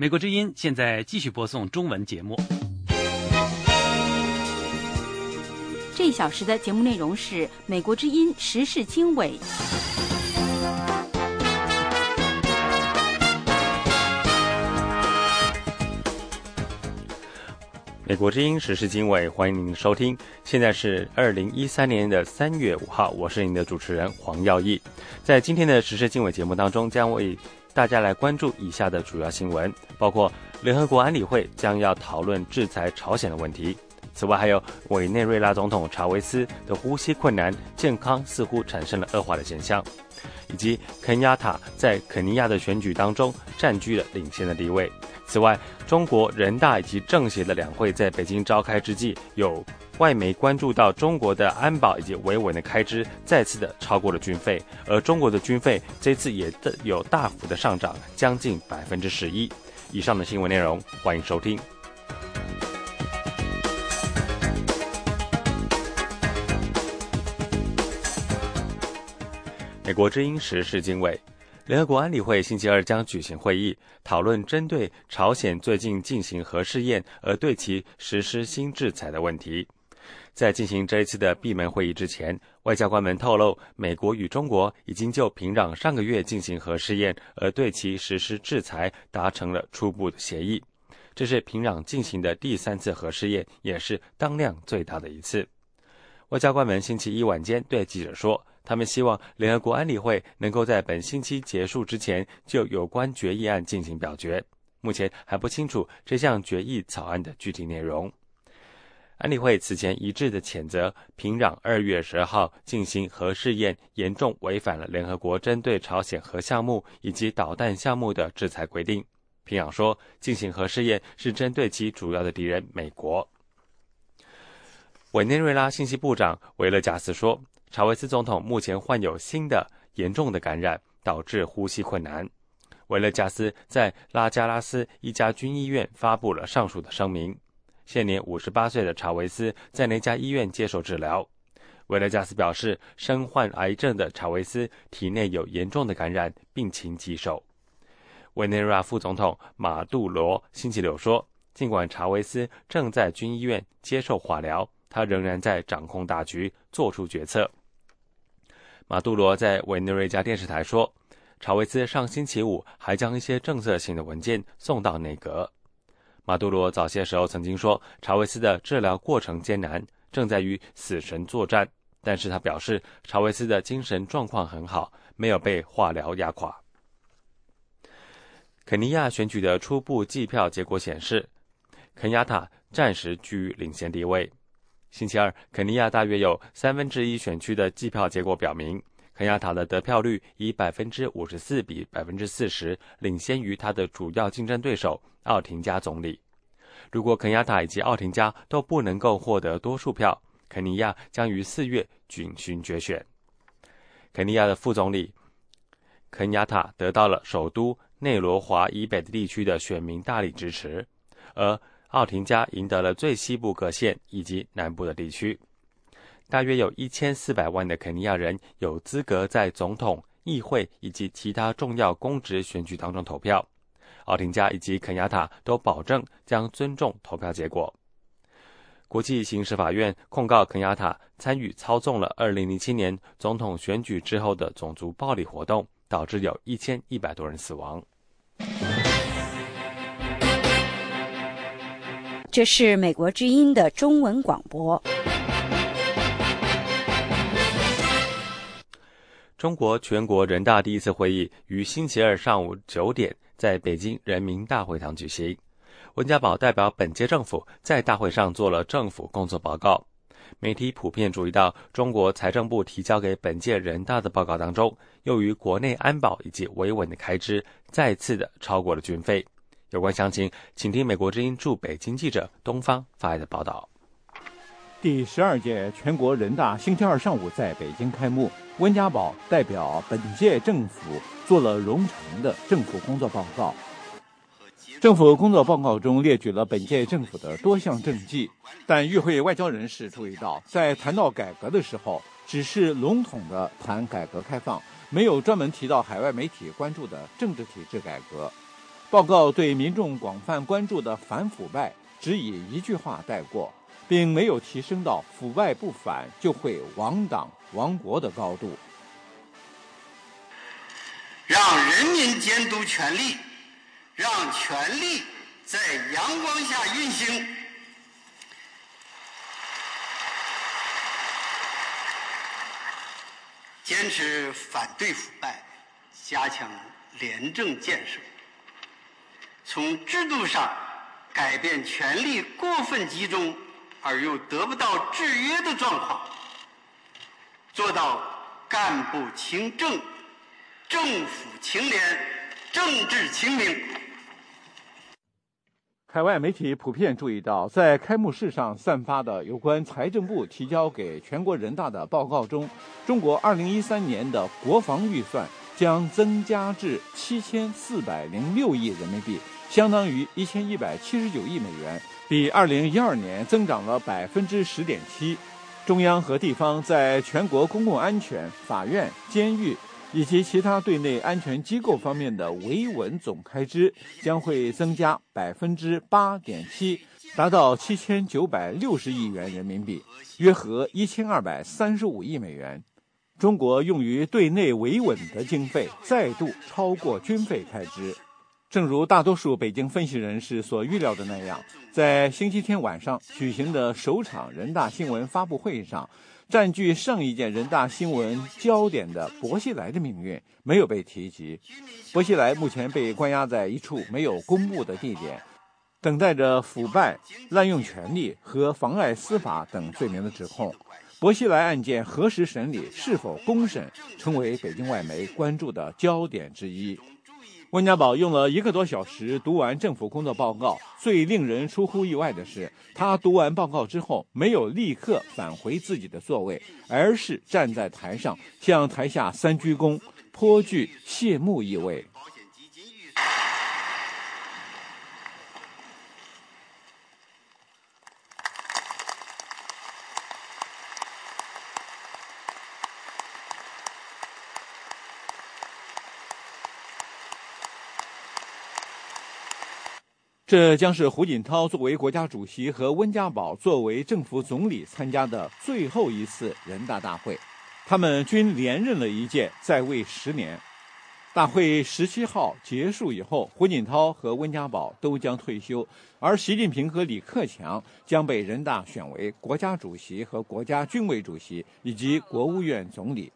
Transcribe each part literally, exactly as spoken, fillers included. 美国之音现在继续播送中文节目。这一小时的节目内容是美国之音时事经纬。美国之音时事经纬，欢迎您收听。现在是二零一三年的三月五号，我是您的主持人黄耀义。在今天的时事经纬节目当中，将为大家来关注以下的主要新闻，包括联合国安理会将要讨论制裁朝鲜的问题。此外，还有委内瑞拉总统查韦斯的呼吸困难，健康似乎产生了恶化的现象，以及肯雅塔在肯尼亚的选举当中占据了领先的地位。此外，中国人大以及政协的两会在北京召开之际，有外媒关注到中国的安保以及维稳的开支再次的超过了军费，而中国的军费这次也有大幅的上涨，将近 百分之十一。 以上的新闻内容，欢迎收听。美国之音时事经纬。联合国安理会星期二将举行会议，讨论针对朝鲜最近进行核试验而对其实施新制裁的问题。在进行这一次的闭门会议之前，外交官们透露，美国与中国已经就平壤上个月进行核试验而对其实施制裁达成了初步的协议。这是平壤进行的第三次核试验，也是当量最大的一次。外交官们星期一晚间对记者说，他们希望联合国安理会能够在本星期结束之前就有关决议案进行表决。目前还不清楚这项决议草案的具体内容。安理会此前一致的谴责平壤二月十号进行核试验严重违反了联合国针对朝鲜核项目以及导弹项目的制裁规定。平壤说，进行核试验是针对其主要的敌人美国。委内瑞拉信息部长维勒贾斯说，查韦斯总统目前患有新的严重的感染，导致呼吸困难。维勒贾斯在拉加拉斯一家军医院发布了上述的声明。现年五十八岁的查韦斯在那家医院接受治疗。维勒贾斯表示，身患癌症的查韦斯体内有严重的感染，病情棘手。委内瑞拉副总统马杜罗星期六说，尽管查韦斯正在军医院接受化疗，他仍然在掌控大局，做出决策。马杜罗在委内瑞拉电视台说，查韦斯上星期五还将一些政策性的文件送到内阁。马杜罗早些时候曾经说，查韦斯的治疗过程艰难，正在与死神作战，但是他表示，查韦斯的精神状况很好，没有被化疗压垮。肯尼亚选举的初步计票结果显示，肯雅塔暂时居于领先地位。星期二，肯尼亚大约有三分之一选区的计票结果表明，肯亚塔的得票率以 百分之五十四 比 百分之四十 领先于他的主要竞争对手奥廷加总理。如果肯亚塔以及奥廷加都不能够获得多数票，肯尼亚将于四月举行决选。肯尼亚的副总理肯亚塔得到了首都内罗华以北的地区的选民大力支持，而奥廷加赢得了最西部各县以及南部的地区。大约有一千四百万的肯尼亚人有资格在总统、议会以及其他重要公职选举当中投票。奥廷加以及肯雅塔都保证将尊重投票结果。国际刑事法院控告肯雅塔参与操纵了二零零七年总统选举之后的种族暴力活动，导致有一千一百多人死亡。这是美国之音的中文广播。中国全国人大第一次会议于星期二上午九点在北京人民大会堂举行。温家宝代表本届政府在大会上做了政府工作报告。媒体普遍注意到，中国财政部提交给本届人大的报告当中，由于国内安保以及维稳的开支再次的超过了军费。有关详情，请听美国之音驻北京记者东方发来的报道。第十二届全国人大星期二上午在北京开幕，温家宝代表本届政府做了冗长的政府工作报告。政府工作报告中列举了本届政府的多项政绩，但与会外交人士注意到，在谈到改革的时候，只是笼统地谈改革开放，没有专门提到海外媒体关注的政治体制改革。报告对民众广泛关注的反腐败只以一句话带过，并没有提升到腐败不反就会亡党亡国的高度。让人民监督权力，让权力在阳光下运行，坚持反对腐败，加强廉政建设，从制度上改变权力过分集中而又得不到制约的状况，做到干部勤政、政府勤廉、政治清明。海外媒体普遍注意到，在开幕式上散发的有关财政部提交给全国人大的报告中，中国二零一三年的国防预算将增加至七千四百零六亿人民币，相当于一千一百七十九亿美元，比二零一二年增长了 百分之十点七。 中央和地方在全国公共安全、法院、监狱以及其他对内安全机构方面的维稳总开支将会增加 百分之八点七， 达到七千九百六十亿元人民币，约合一千二百三十五亿美元。中国用于对内维稳的经费再度超过军费开支。正如大多数北京分析人士所预料的那样，在星期天晚上举行的首场人大新闻发布会上，占据上一届人大新闻焦点的薄熙来的命运没有被提及。薄熙来目前被关押在一处没有公布的地点，等待着腐败、滥用权力和妨碍司法等罪名的指控。薄熙来案件何时审理、是否公审，成为北京外媒关注的焦点之一。温家宝用了一个多小时读完政府工作报告，最令人出乎意外的是，他读完报告之后没有立刻返回自己的座位，而是站在台上向台下三鞠躬，颇具谢幕意味。这将是胡锦涛作为国家主席和温家宝作为政府总理参加的最后一次人大大会，他们均连任了一届，在位十年。大会十七号结束以后，胡锦涛和温家宝都将退休，而习近平和李克强将被人大选为国家主席和国家军委主席以及国务院总理。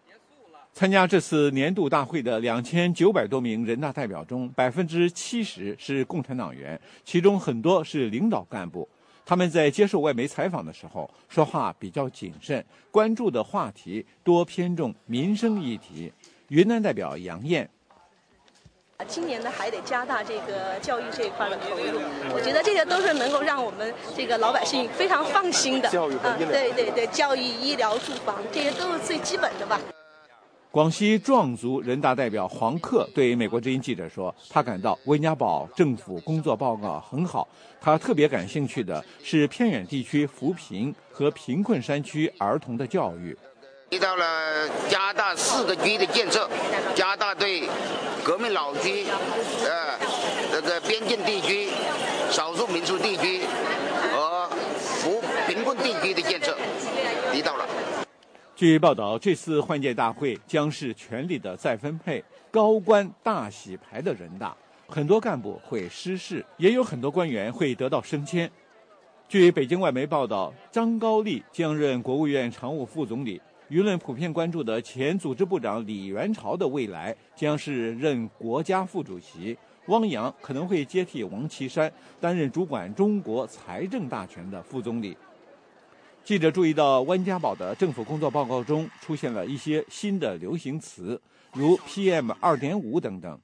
参加这次年度大会的两千九百多名人大代表中 百分之七十 是共产党员，其中很多是领导干部。他们在接受外媒采访的时候说话比较谨慎，关注的话题多偏重民生议题。云南代表杨艳，今年呢还得加大这个教育这一块的投入，我觉得这个都是能够让我们这个老百姓非常放心的。教育和医疗、啊、对对对，教育、医疗、住房，这些都是最基本的吧。广西壮族人大代表黄克对美国之音记者说，他感到温家宝政府工作报告很好，他特别感兴趣的是偏远地区扶贫和贫困山区儿童的教育。提到了加大四个区的建设，加大对革命老区、呃那个边境地区、少数民族地区和扶贫困地区的建设，提到了。据报道，这次换届大会将是权力的再分配，高官大洗牌的人大，很多干部会失势，也有很多官员会得到升迁。据北京外媒报道，张高丽将任国务院常务副总理，舆论普遍关注的前组织部长李源潮的未来将是任国家副主席，汪洋可能会接替王岐山担任主管中国财政大权的副总理。记者注意到，温家宝的政府工作报告中出现了一些新的流行词，如 P M 二点五 等等。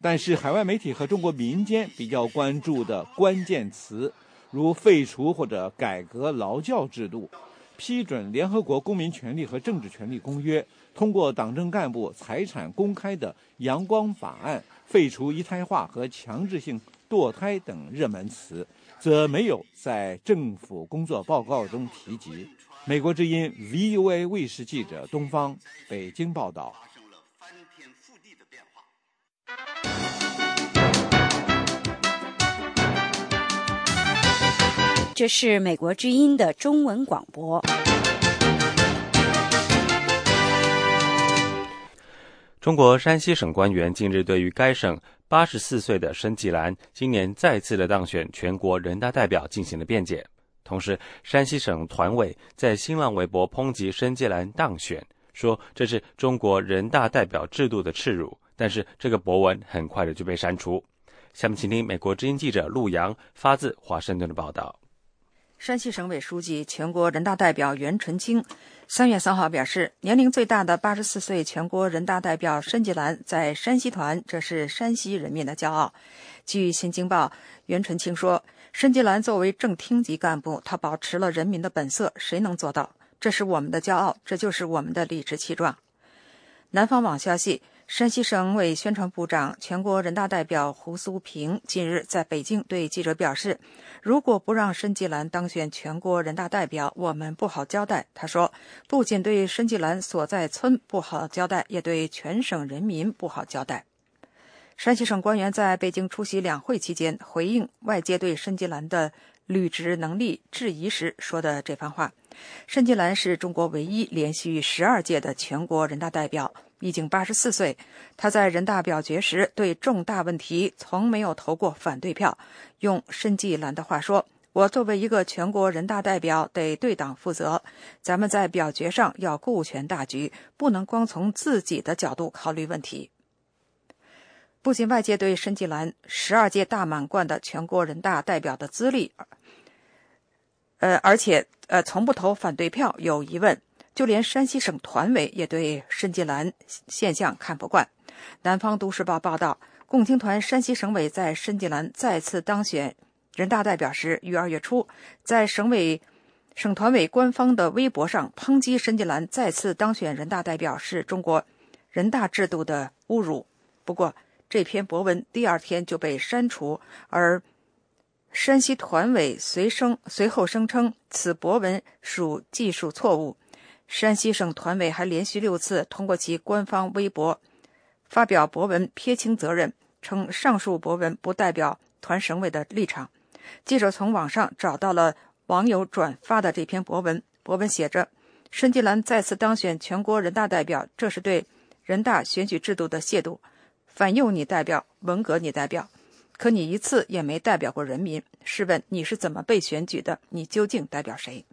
但是海外媒体和中国民间比较关注的关键词，如废除或者改革劳教制度、批准联合国公民权利和政治权利公约、通过党政干部财产公开的阳光法案、废除一胎化和强制性堕胎等热门词，则没有在政府工作报告中提及。美国之音 V O A 卫视记者东方北京报道。这是美国之音的中文广播。中国山西省官员近日对于该省八十四岁的申纪兰今年再次的当选全国人大代表进行了辩解。同时，山西省团委在新浪微博抨击申纪兰当选，说这是中国人大代表制度的耻辱，但是这个博文很快的就被删除。下面请听美国之音记者陆洋发自华盛顿的报道。山西省委书记、全国人大代表袁纯清三月三号表示，年龄最大的八十四岁全国人大代表申纪兰在山西团，这是山西人民的骄傲。据新京报，袁纯清说，申纪兰作为正厅级干部，他保持了人民的本色，谁能做到？这是我们的骄傲，这就是我们的理直气壮。南方网消息，山西省委宣传部长、全国人大代表胡苏平近日在北京对记者表示，如果不让申纪兰当选全国人大代表，我们不好交代。他说，不仅对申纪兰所在村不好交代，也对全省人民不好交代。山西省官员在北京出席两会期间，回应外界对申纪兰的履职能力质疑时说的这番话。申纪兰是中国唯一连续十二届的全国人大代表，已经八十四岁，他在人大表决时对重大问题从没有投过反对票。用申纪兰的话说，我作为一个全国人大代表得对党负责，咱们在表决上要顾全大局，不能光从自己的角度考虑问题。不仅外界对申纪兰十二届大满贯的全国人大代表的资历呃，而且呃，从不投反对票有疑问，就连山西省团委也对申纪兰现象看不惯。南方都市报报道，共青团山西省委在申纪兰再次当选人大代表时，于二月初在省委省团委官方的微博上抨击申纪兰再次当选人大代表是中国人大制度的侮辱。不过这篇博文第二天就被删除，而山西团委随声随后声称此博文属技术错误。山西省团委还连续六次通过其官方微博发表博文撇清责任，称上述博文不代表团省委的立场。记者从网上找到了网友转发的这篇博文，博文写着，申纪兰再次当选全国人大代表，这是对人大选举制度的亵渎，反右你代表，文革你代表，可你一次也没代表过人民，试问你是怎么被选举的？你究竟代表谁？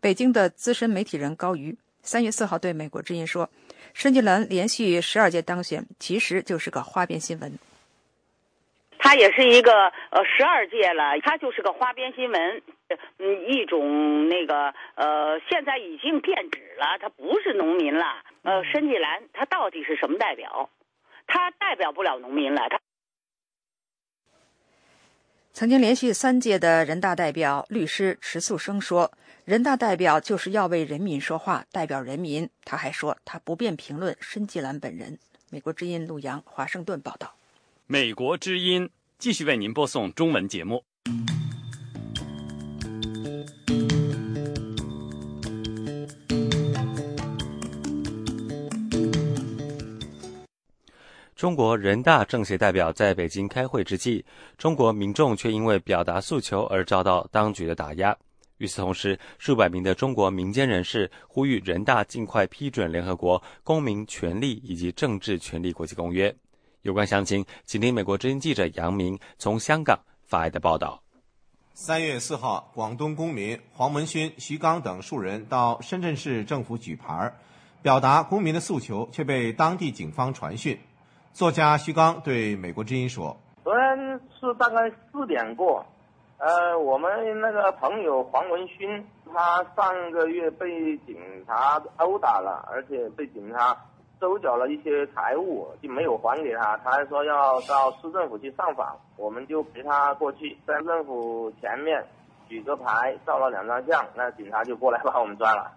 北京的资深媒体人高瑜三月四号对美国之音说，申纪兰连续十二届当选其实就是个花边新闻。他也是一个呃十二届了，他就是个花边新闻，嗯，一种那个呃现在已经变质了，他不是农民了。呃申纪兰他到底是什么代表？他代表不了农民了。他曾经连续三届的人大代表律师迟素生说，人大代表就是要为人民说话，代表人民。他还说，他不便评论申纪兰本人。美国之音陆洋，华盛顿报道。美国之音继续为您播送中文节目。中国人大政协代表在北京开会之际，中国民众却因为表达诉求而遭到当局的打压。与此同时，数百名的中国民间人士呼吁人大尽快批准联合国公民权利以及政治权利国际公约。有关详情，请听美国之音记者杨明从香港发来的报道。三月四号，广东公民黄文勋、徐刚等数人到深圳市政府举牌表达公民的诉求，却被当地警方传讯。作家徐刚对美国之音说，昨天是大概四点过，呃，我们那个朋友黄文勋，他上个月被警察殴打了，而且被警察收缴了一些财物，就没有还给他，他还说要到市政府去上访，我们就陪他过去，在市政府前面举个牌，照了两张相，那警察就过来把我们抓了。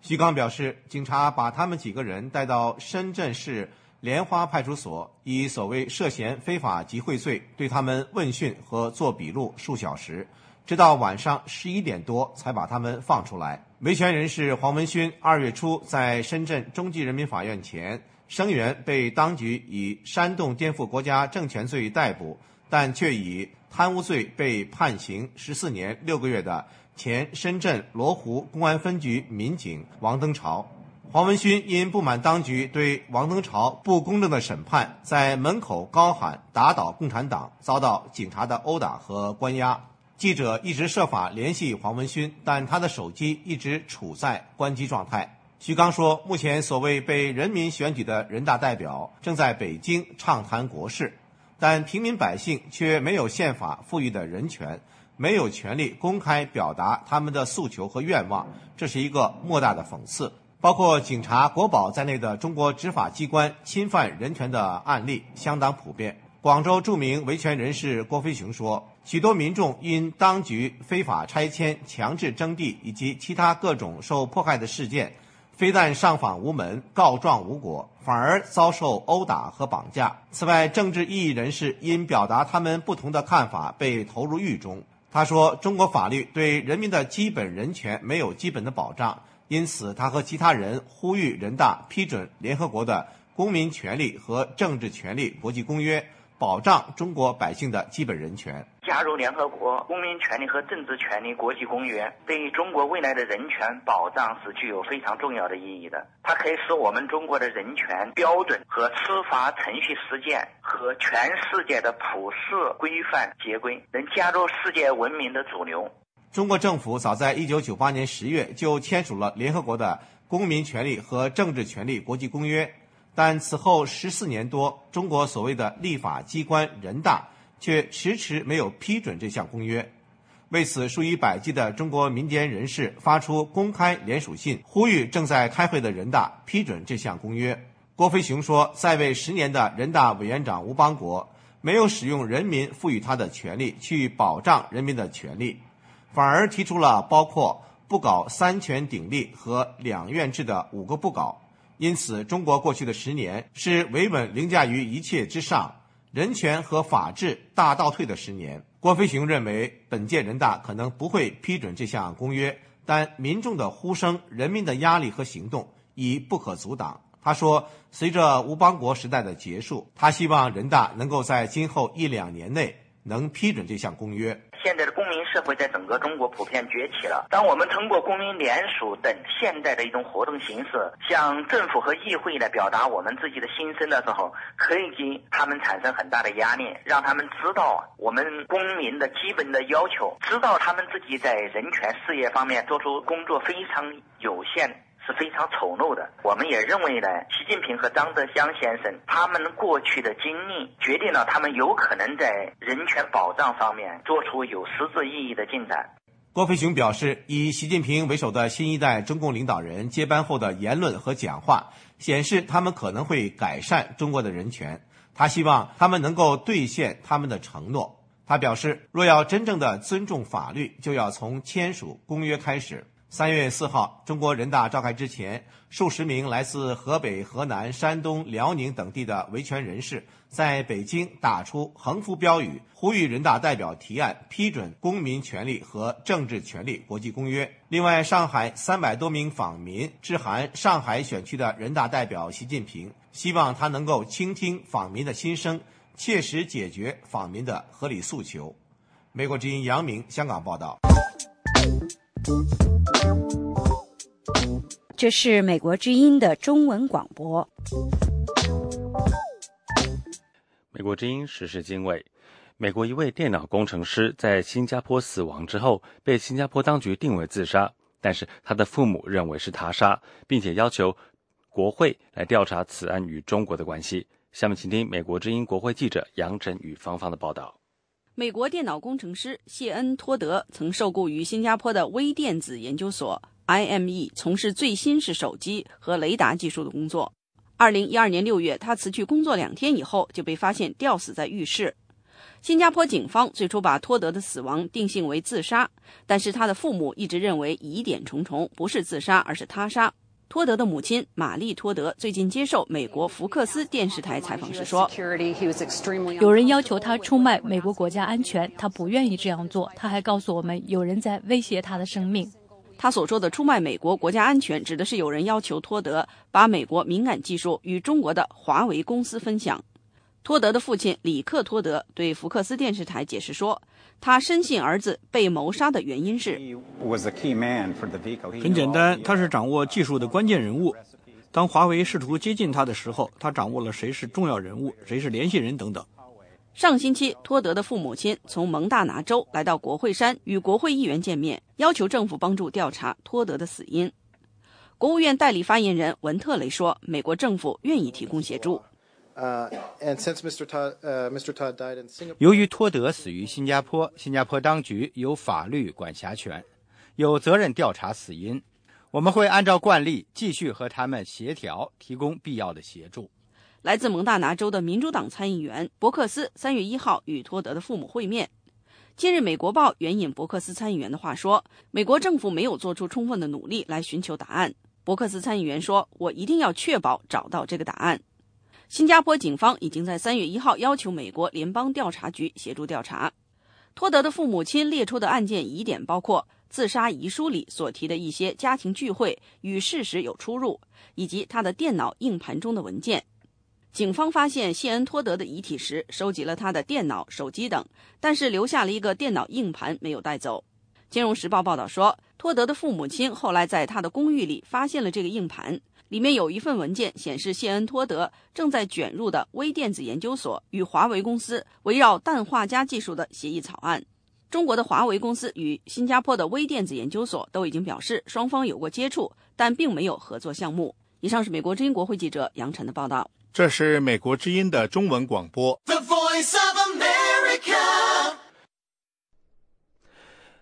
徐刚表示，警察把他们几个人带到深圳市莲花派出所，以所谓涉嫌非法集会罪对他们问讯和做笔录数小时，直到晚上十一点多才把他们放出来。维权人士黄文勋二月初在深圳中级人民法院前声援被当局以煽动颠覆国家政权罪逮捕，但却以贪污罪被判刑十四年六个月的前深圳罗湖公安分局民警王登朝。黄文勋因不满当局对王登朝不公正的审判，在门口高喊打倒共产党，遭到警察的殴打和关押。记者一直设法联系黄文勋，但他的手机一直处在关机状态。徐刚说，目前所谓被人民选举的人大代表正在北京畅谈国事，但平民百姓却没有宪法赋予的人权，没有权利公开表达他们的诉求和愿望，这是一个莫大的讽刺。包括警察、国保在内的中国执法机关侵犯人权的案例相当普遍。广州著名维权人士郭飞雄说，许多民众因当局非法拆迁、强制征地以及其他各种受迫害的事件，非但上访无门、告状无果，反而遭受殴打和绑架。此外，政治异议人士因表达他们不同的看法被投入狱中。他说，中国法律对人民的基本人权没有基本的保障，因此他和其他人呼吁人大批准联合国的公民权利和政治权利国际公约，保障中国百姓的基本人权。加入联合国公民权利和政治权利国际公约，对中国未来的人权保障是具有非常重要的意义的。它可以使我们中国的人权标准和司法程序实践和全世界的普世规范接轨，能加入世界文明的主流。中国政府早在一九九八年十月就签署了联合国的公民权利和政治权利国际公约，但此后十四年多，中国所谓的立法机关人大却迟迟没有批准这项公约。为此，数以百计的中国民间人士发出公开联署信，呼吁正在开会的人大批准这项公约。郭飞雄说，在位十年的人大委员长吴邦国没有使用人民赋予他的权利去保障人民的权利，反而提出了包括不搞三权鼎立和两院制的五个不搞。因此，中国过去的十年是维稳凌驾于一切之上，人权和法治大倒退的十年。郭飞雄认为，本届人大可能不会批准这项公约，但民众的呼声、人民的压力和行动已不可阻挡。他说，随着吴邦国时代的结束，他希望人大能够在今后一两年内能批准这项公约。现在的公民社会在整个中国普遍崛起了，当我们通过公民联署等现代的一种活动形式向政府和议会来表达我们自己的心声的时候，可以给他们产生很大的压力，让他们知道我们公民的基本的要求，知道他们自己在人权事业方面做出工作非常有限，是非常丑陋的。我们也认为呢，习近平和张德江先生他们过去的经历决定了他们有可能在人权保障方面做出有实质意义的进展。郭飞雄表示，以习近平为首的新一代中共领导人接班后的言论和讲话显示他们可能会改善中国的人权，他希望他们能够兑现他们的承诺。他表示，若要真正的尊重法律，就要从签署公约开始。三月四号，中国人大召开之前，数十名来自河北、河南、山东、辽宁等地的维权人士在北京打出横幅标语，呼吁人大代表提案批准《公民权利和政治权利国际公约》。另外，上海三百多名访民致函上海选区的人大代表习近平，希望他能够倾听访民的心声，切实解决访民的合理诉求。美国之音杨明香港报道。这是美国之音的中文广播。美国之音时事经纬。美国一位电脑工程师在新加坡死亡之后，被新加坡当局定为自杀，但是他的父母认为是他杀，并且要求国会来调查此案与中国的关系。下面请听美国之音国会记者杨晨与方方的报道。美国电脑工程师谢恩·托德曾受雇于新加坡的微电子研究所 I M E 从事最新式手机和雷达技术的工作。二零一二年六月，他辞去工作两天以后就被发现吊死在浴室。新加坡警方最初把托德的死亡定性为自杀，但是他的父母一直认为疑点重重，不是自杀而是他杀。托德的母亲玛丽·托德最近接受美国福克斯电视台采访时说，有人要求他出卖美国国家安全，他不愿意这样做，他还告诉我们有人在威胁他的生命。他所说的出卖美国国家安全指的是有人要求托德把美国敏感技术与中国的华为公司分享。托德的父亲里克·托德对福克斯电视台解释说，他深信儿子被谋杀的原因是，很简单，他是掌握技术的关键人物。当华为试图接近他的时候，他掌握了谁是重要人物，谁是联系人等等。上星期，托德的父母亲从蒙大拿州来到国会山与国会议员见面，要求政府帮助调查托德的死因。国务院代理发言人文特雷说，美国政府愿意提供协助。由于托德死于新加坡，新加坡当局有法律管辖权，有责任调查死因。我们会按照惯例继续和他们协调，提供必要的协助。来自蒙大拿州的民主党参议员伯克斯三月一号与托德的父母会面。近日，美国报援引伯克斯参议员的话说，美国政府没有做出充分的努力来寻求答案。伯克斯参议员说，我一定要确保找到这个答案。新加坡警方已经在三月一号要求美国联邦调查局协助调查。托德的父母亲列出的案件疑点包括自杀遗书里所提的一些家庭聚会与事实有出入，以及他的电脑硬盘中的文件。警方发现谢恩·托德的遗体时，收集了他的电脑、手机等，但是留下了一个电脑硬盘没有带走。金融时报报道说，托德的父母亲后来在他的公寓里发现了这个硬盘，里面有一份文件显示谢恩·托德正在卷入的微电子研究所与华为公司围绕氮化镓技术的协议草案。中国的华为公司与新加坡的微电子研究所都已经表示双方有过接触，但并没有合作项目。以上是美国之音国会记者杨晨的报道。这是美国之音的中文广播。The Voice of America。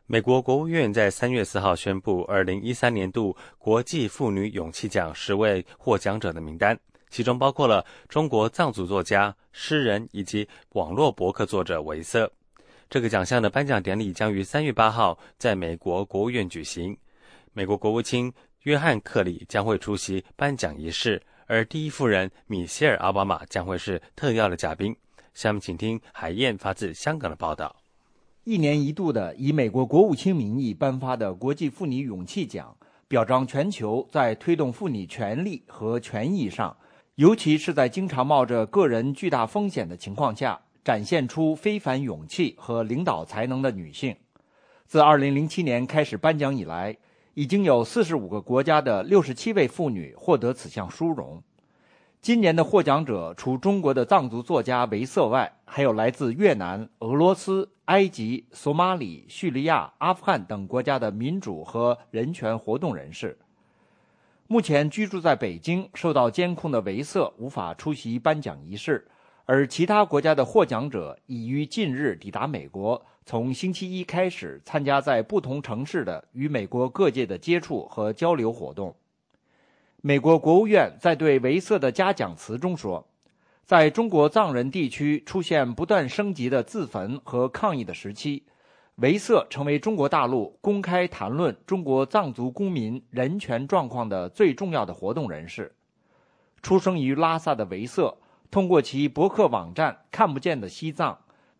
美国国务院在三月四号宣布二零一三年度国际妇女勇气奖十位获奖者的名单，其中包括了中国藏族作家、诗人以及网络博客作者维瑟。这个奖项的颁奖典礼将于三月八号在美国国务院举行。美国国务卿约翰·克里将会出席颁奖仪式，而第一夫人米歇尔·奥巴马将会是特邀的嘉宾。下面请听海燕发自香港的报道。一年一度的以美国国务卿名义颁发的国际妇女勇气奖，表彰全球在推动妇女权利和权益上，尤其是在经常冒着个人巨大风险的情况下，展现出非凡勇气和领导才能的女性。自二零零七年开始颁奖以来，已经有四十五个国家的六十七位妇女获得此项殊荣。今年的获奖者除中国的藏族作家维瑟外，还有来自越南、俄罗斯、埃及、索马里、叙利亚、阿富汗等国家的民主和人权活动人士。目前居住在北京受到监控的维瑟无法出席颁奖仪式，而其他国家的获奖者已于近日抵达美国，从星期一开始参加在不同城市的与美国各界的接触和交流活动。美国国务院在对维瑟的嘉奖词中说，在中国藏人地区出现不断升级的自焚和抗议的时期，维瑟成为中国大陆公开谈论中国藏族公民人权状况的最重要的活动人士。出生于拉萨的维瑟通过其博客网站《看不见的西藏》、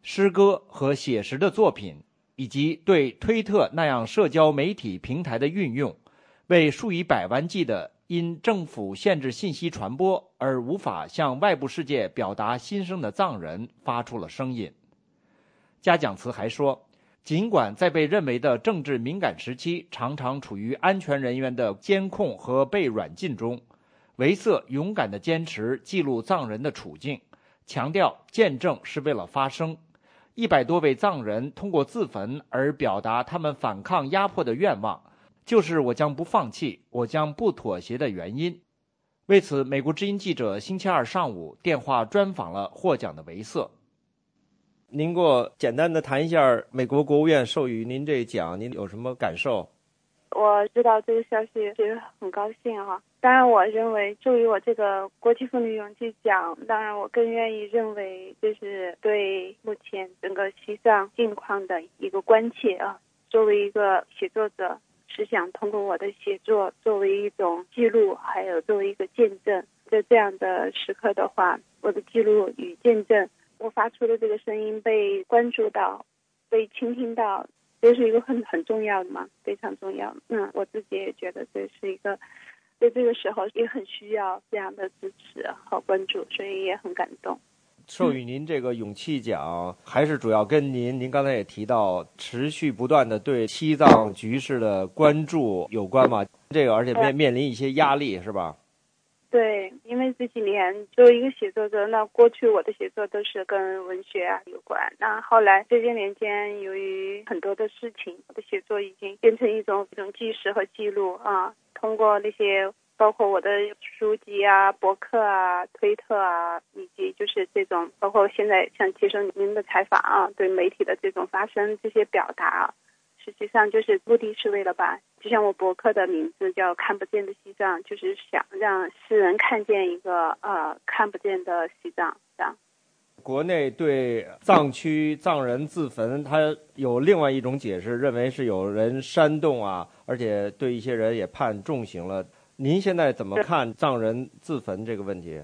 诗歌和写实的作品，以及对推特那样社交媒体平台的运用，为数以百万计的因政府限制信息传播而无法向外部世界表达心声的藏人发出了声音。嘉奖词还说，尽管在被认为的政治敏感时期常常处于安全人员的监控和被软禁中，维瑟勇敢地坚持记录藏人的处境，强调见证是为了发声。一百多位藏人通过自焚而表达他们反抗压迫的愿望，就是我将不放弃，我将不妥协的原因。为此，美国之音记者星期二上午电话专访了获奖的维瑟。您给我简单的谈一下美国国务院授予您这奖，您有什么感受？我知道这个消息觉得很高兴啊，当然我认为助于我这个国际妇女勇气奖，当然我更愿意认为这是对目前整个西藏境况的一个关切啊。作为一个写作者，是想通过我的写作作为一种记录，还有作为一个见证，在这样的时刻的话，我的记录与见证，我发出的这个声音被关注到，被倾听到，这是一个很很重要的嘛，非常重要。嗯，我自己也觉得这是一个，在这个时候也很需要这样的支持和关注，所以也很感动。授予您这个勇气奖，还是主要跟您您刚才也提到持续不断的对西藏局势的关注有关嘛？这个而且面面临一些压力是吧？对，因为这几年作为一个写作者呢，过去我的写作都是跟文学啊有关，那后来这些年间由于很多的事情，我的写作已经变成一种一种纪实和记录啊，通过那些包括我的书籍啊、博客啊、推特啊，以及就是这种包括现在像接受您的采访啊，对媒体的这种发声，这些表达啊，实际上就是目的是为了把，就像我博客的名字叫看不见的西藏，就是想让世人看见一个呃看不见的西藏。这样国内对藏区藏人自焚，他有另外一种解释，认为是有人煽动啊，而且对一些人也判重刑了。您现在怎么看藏人自焚这个问题？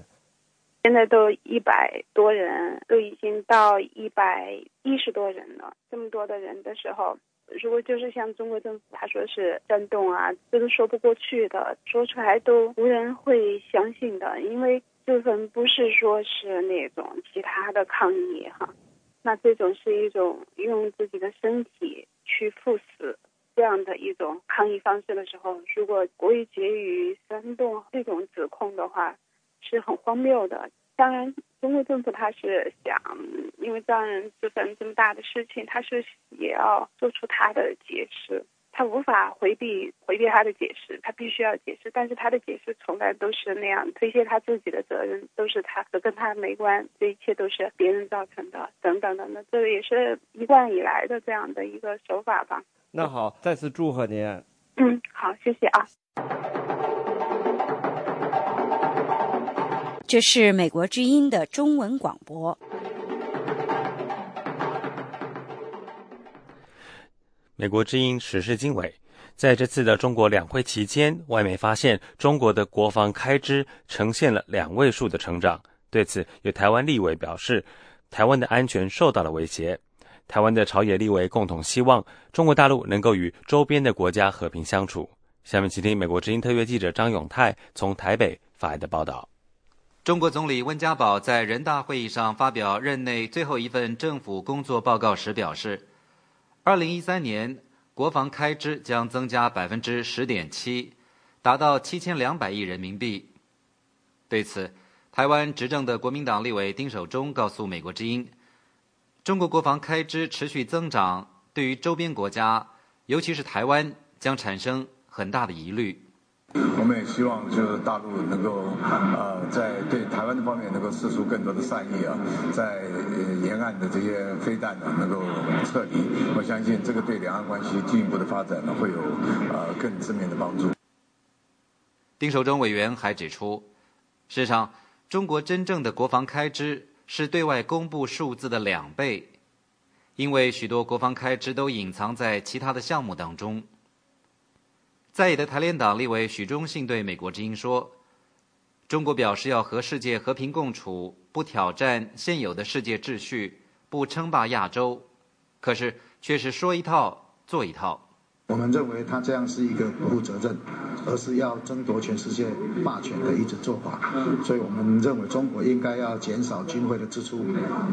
现在都一百多人，都已经到一百一十多人了，这么多的人的时候，如果就是像中国政府他说是煽动啊，这是说不过去的，说出来都无人会相信的，因为自焚不是说是那种其他的抗议哈，那这种是一种用自己的身体去赴死这样的一种抗议方式的时候，如果国语结语煽动这种指控的话，是很荒谬的。当然中国政府他是想，因为藏人自焚这么大的事情，他是也要做出他的解释，他无法回避回避他的解释，他必须要解释，但是他的解释从来都是那样推卸他自己的责任，都是他跟他没关，这一切都是别人造成的等等等等，这也是一贯以来的这样的一个手法吧。那好，再次祝贺您。嗯，好，谢谢啊。这是美国之音的中文广播。美国之音时事经纬，在这次的中国两会期间，外媒发现中国的国防开支呈现了两位数的成长。对此，有台湾立委表示，台湾的安全受到了威胁。台湾的朝野立委共同希望中国大陆能够与周边的国家和平相处。下面请听美国之音特约记者张永泰从台北发来的报道。中国总理温家宝在人大会议上发表任内最后一份政府工作报告时表示，二零一三年国防开支将增加 百分之十点七， 达到七千两百亿人民币。对此，台湾执政的国民党立委丁守中告诉美国之音，中国国防开支持续增长对于周边国家，尤其是台湾，将产生很大的疑虑。我们也希望就是大陆能够呃在对台湾的方面能够释出更多的善意啊，在沿岸的这些飞弹呢、啊、能够撤离，我相信这个对两岸关系进一步的发展呢会有呃更正面的帮助。丁守中委员还指出，事实上中国真正的国防开支是对外公布数字的两倍，因为许多国防开支都隐藏在其他的项目当中。在野的台联党立委许忠信对美国之音说，中国表示要和世界和平共处，不挑战现有的世界秩序，不称霸亚洲，可是却是说一套做一套。我们认为他这样是一个不负责任，而是要争夺全世界霸权的一种做法，所以我们认为中国应该要减少军费的支出，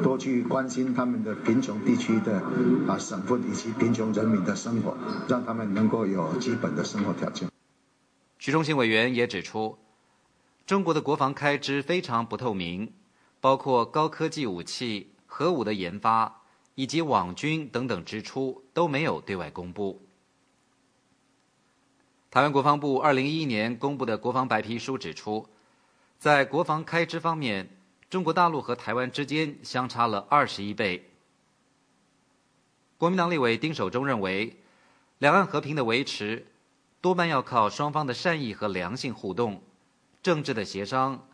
多去关心他们的贫穷地区的啊省份以及贫穷人民的生活，让他们能够有基本的生活条件。徐忠信委员也指出，中国的国防开支非常不透明，包括高科技武器、核武的研发以及网军等等支出都没有对外公布。台湾国防部二零一一年公布的国防白皮书指出，在国防开支方面，中国大陆和台湾之间相差了二十一倍。国民党立委丁守中认为，两岸和平的维持多半要靠双方的善意和良性互动、政治的协商、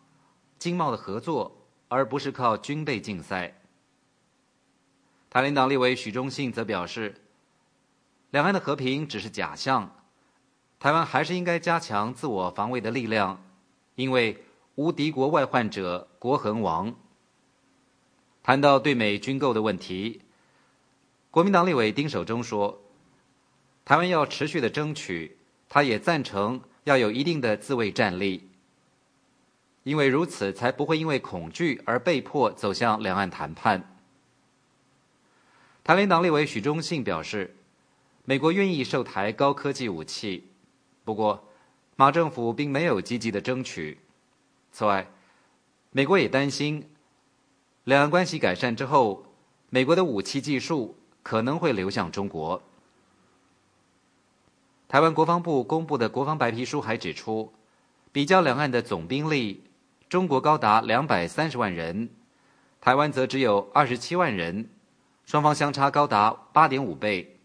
经贸的合作，而不是靠军备竞赛。台联党立委许忠信则表示，两岸的和平只是假象，台湾还是应该加强自我防卫的力量，因为无敌国外患者国恒亡。谈到对美军购的问题，国民党立委丁守中说，台湾要持续的争取，他也赞成要有一定的自卫战力。因为如此才不会因为恐惧而被迫走向两岸谈判。台联党立委许忠信表示，美国愿意售台高科技武器，不过马政府并没有积极的争取。此外，美国也担心两岸关系改善之后，美国的武器技术可能会流向中国。台湾国防部公布的国防白皮书还指出，比较两岸的总兵力，中国高达两百三十万人，台湾则只有二十七万人，双方相差高达 八点五倍。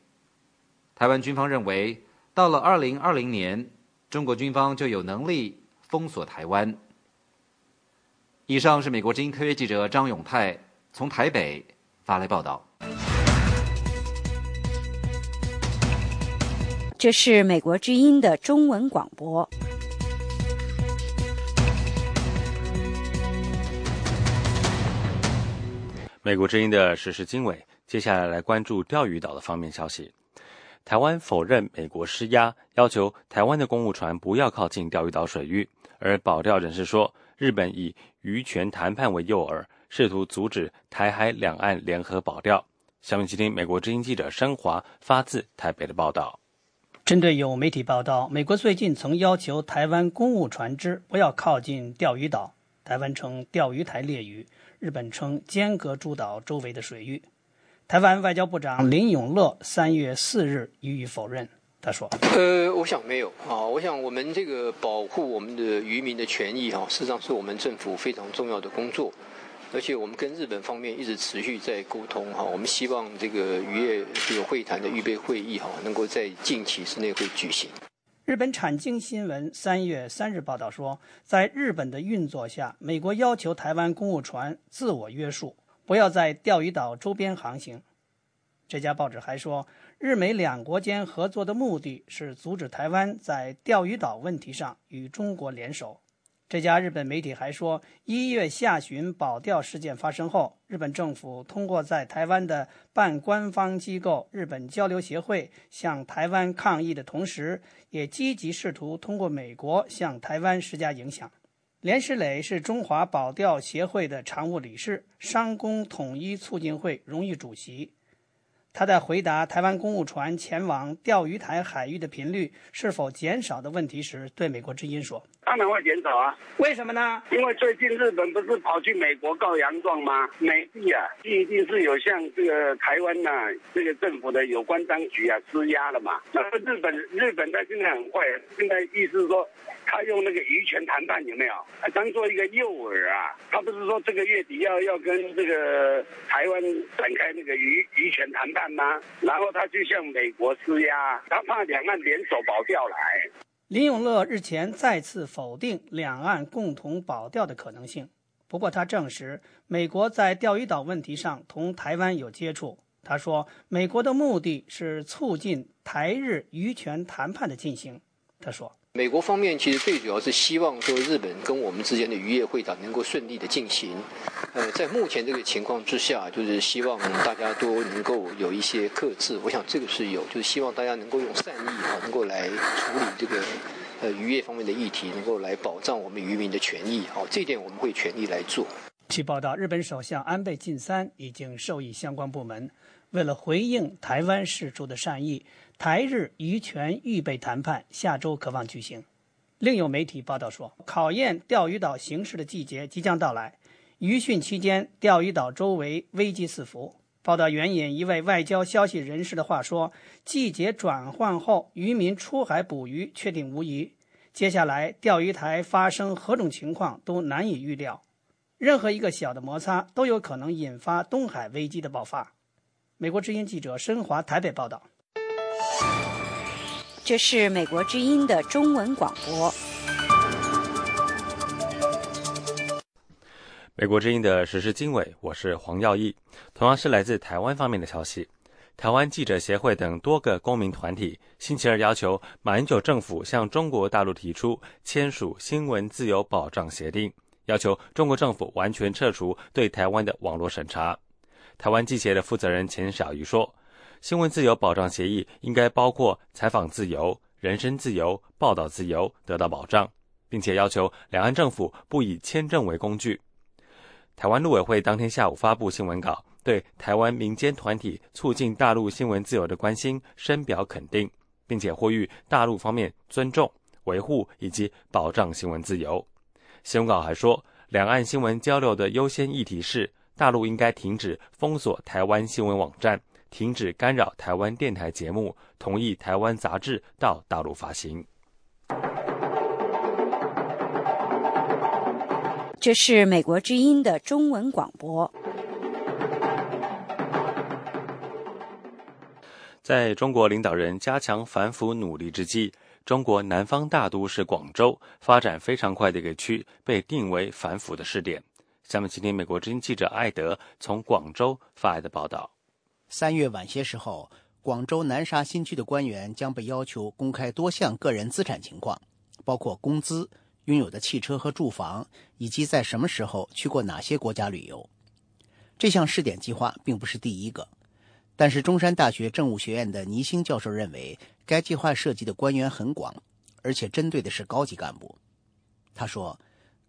台湾军方认为，到了二零二零年，中国军方就有能力封锁台湾。以上是美国之音特约记者张永泰从台北发来报道。这是美国之音的中文广播。美国之音的时事经纬，接下来来关注钓鱼岛的方面消息。台湾否认美国施压，要求台湾的公务船不要靠近钓鱼岛水域，而保钓人士说，日本以渔权谈判为诱饵，试图阻止台海两岸联合保钓。下面请听美国之音记者申华发自台北的报道。针对有媒体报道，美国最近曾要求台湾公务船只不要靠近钓鱼岛，台湾称钓鱼台列屿，日本称间隔诸岛周围的水域。台湾外交部长林永乐三月四日予以否认。他说：“呃，我想没有啊，我想我们这个保护我们的渔民的权益啊，事实上是我们政府非常重要的工作，而且我们跟日本方面一直持续在沟通哈、啊，我们希望这个渔业这个会谈的预备会议哈、啊，能够在近期之内会举行。”日本产经新闻三月三日报道说，在日本的运作下，美国要求台湾公务船自我约束，不要在钓鱼岛周边航行。这家报纸还说，日美两国间合作的目的是阻止台湾在钓鱼岛问题上与中国联手。这家日本媒体还说，一月下旬保钓事件发生后，日本政府通过在台湾的半官方机构日本交流协会向台湾抗议的同时，也积极试图通过美国向台湾施加影响。连石磊是中华保钓协会的常务理事，商工统一促进会荣誉主席。他在回答台湾公务船前往钓鱼台海域的频率是否减少的问题时，对美国之音说：“当然会减少啊，为什么呢？因为最近日本不是跑去美国告洋状吗？美帝啊，一定是有向这个台湾呐、啊、这个政府的有关当局啊施压了嘛。那么日本日本他现在很坏，现在意思说他用那个渔权谈判有没有当做一个诱饵啊？他不是说这个月底要要跟这个台湾展开那个渔渔权谈判？”然后他就向美国施压，他怕两岸联手保钓来。林永乐日前再次否定两岸共同保钓的可能性，不过他证实美国在钓鱼岛问题上同台湾有接触。他说，美国的目的是促进台日渔权谈判的进行。他说，美国方面其实最主要是希望说日本跟我们之间的渔业会谈能够顺利的进行，呃，在目前这个情况之下，就是希望大家都能够有一些克制，我想这个是有，就是希望大家能够用善意啊，能够来处理这个呃渔业方面的议题，能够来保障我们渔民的权益，好、哦，这一点我们会全力来做。据报道，日本首相安倍晋三已经授意相关部门，为了回应台湾释出的善意，台日渔权预备谈判下周可望举行。另有媒体报道说，考验钓鱼岛形势的季节即将到来，渔汛期间钓鱼岛周围危机四伏。报道援引一位外交消息人士的话说，季节转换后渔民出海捕鱼确定无疑，接下来钓鱼台发生何种情况都难以预料，任何一个小的摩擦都有可能引发东海危机的爆发。美国之音记者申华台北报道。这是美国之音的中文广播。美国之音的时事经纬，我是黄耀义。同样是来自台湾方面的消息，台湾记者协会等多个公民团体星期二要求马英九政府向中国大陆提出签署新闻自由保障协定，要求中国政府完全撤除对台湾的网络审查。台湾记协的负责人钱小鱼说，新闻自由保障协议应该包括采访自由、人身自由、报道自由得到保障，并且要求两岸政府不以签证为工具。台湾陆委会当天下午发布新闻稿，对台湾民间团体促进大陆新闻自由的关心深表肯定，并且呼吁大陆方面尊重、维护以及保障新闻自由。新闻稿还说，两岸新闻交流的优先议题是大陆应该停止封锁台湾新闻网站，停止干扰台湾电台节目，同意台湾杂志到大陆发行。这是美国之音的中文广播。在中国领导人加强反腐努力之际，中国南方大都市广州发展非常快的一个区被定为反腐的试点。下面请听美国之音记者艾德从广州发来的报道。三月晚些时候，广州南沙新区的官员将被要求公开多项个人资产情况，包括工资、拥有的汽车和住房，以及在什么时候去过哪些国家旅游。这项试点计划并不是第一个，但是中山大学政务学院的倪星教授认为，该计划涉及的官员很广，而且针对的是高级干部。他说，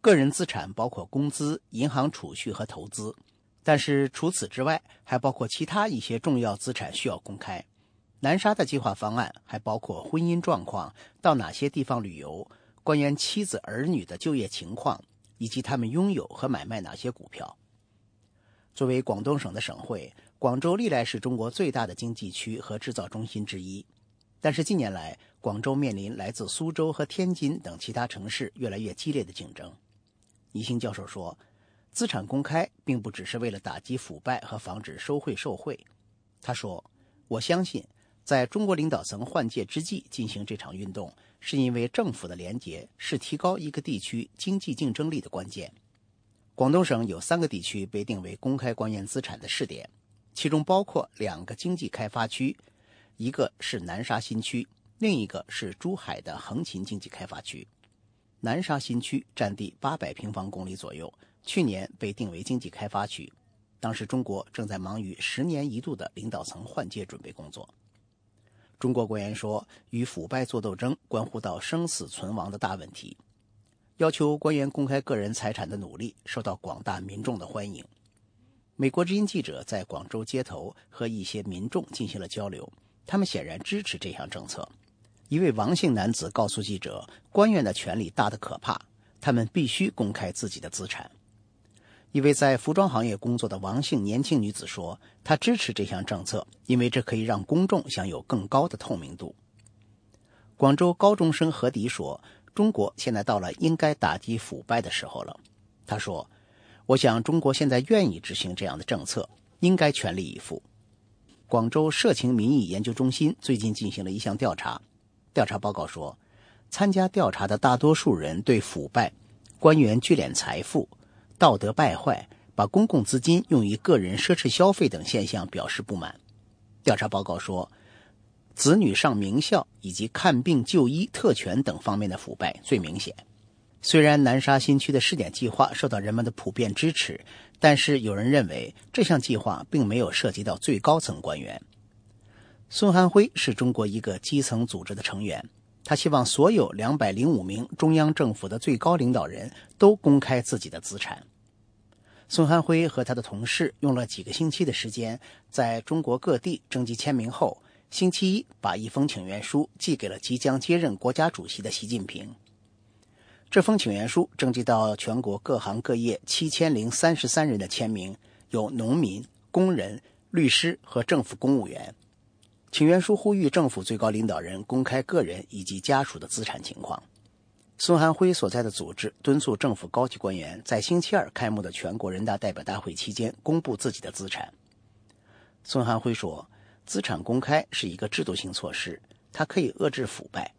个人资产包括工资、银行储蓄和投资，但是除此之外还包括其他一些重要资产需要公开。南沙的计划方案还包括婚姻状况、到哪些地方旅游、官员妻子儿女的就业情况，以及他们拥有和买卖哪些股票。作为广东省的省会，广州历来是中国最大的经济区和制造中心之一，但是近年来广州面临来自苏州和天津等其他城市越来越激烈的竞争。倪星教授说，资产公开并不只是为了打击腐败和防止收贿受贿。他说，我相信在中国领导层换届之际进行这场运动，是因为政府的联结是提高一个地区经济竞争力的关键。广东省有三个地区被定为公开官员资产的试点，其中包括两个经济开发区，一个是南沙新区，另一个是珠海的横琴经济开发区。南沙新区占地八百平方公里左右，去年被定为经济开发区，当时中国正在忙于十年一度的领导层换届准备工作。中国官员说，与腐败做斗争关乎到生死存亡的大问题，要求官员公开个人财产的努力受到广大民众的欢迎。美国之音记者在广州街头和一些民众进行了交流，他们显然支持这项政策。一位王姓男子告诉记者，官员的权力大得可怕，他们必须公开自己的资产。一位在服装行业工作的王姓年轻女子说，她支持这项政策，因为这可以让公众享有更高的透明度。广州高中生何迪说，中国现在到了应该打击腐败的时候了。他说，我想中国现在愿意执行这样的政策，应该全力以赴。广州社情民意研究中心最近进行了一项调查，调查报告说，参加调查的大多数人对腐败、官员聚敛财富、道德败坏、把公共资金用于个人奢侈消费等现象表示不满。调查报告说，子女上名校以及看病就医特权等方面的腐败最明显。虽然南沙新区的试点计划受到人们的普遍支持，但是有人认为这项计划并没有涉及到最高层官员。孙汉辉是中国一个基层组织的成员，他希望所有二百零五名中央政府的最高领导人都公开自己的资产。孙汉辉和他的同事用了几个星期的时间，在中国各地征集签名后，星期一把一封请愿书寄给了即将接任国家主席的习近平。这封请愿书征集到全国各行各业七千零三十三人的签名，有农民、工人、律师和政府公务员。请愿书呼吁政府最高领导人公开个人以及家属的资产情况。孙汉辉所在的组织敦促政府高级官员在星期二开幕的全国人大代表大会期间公布自己的资产。孙汉辉说，资产公开是一个制度性措施，它可以遏制腐败。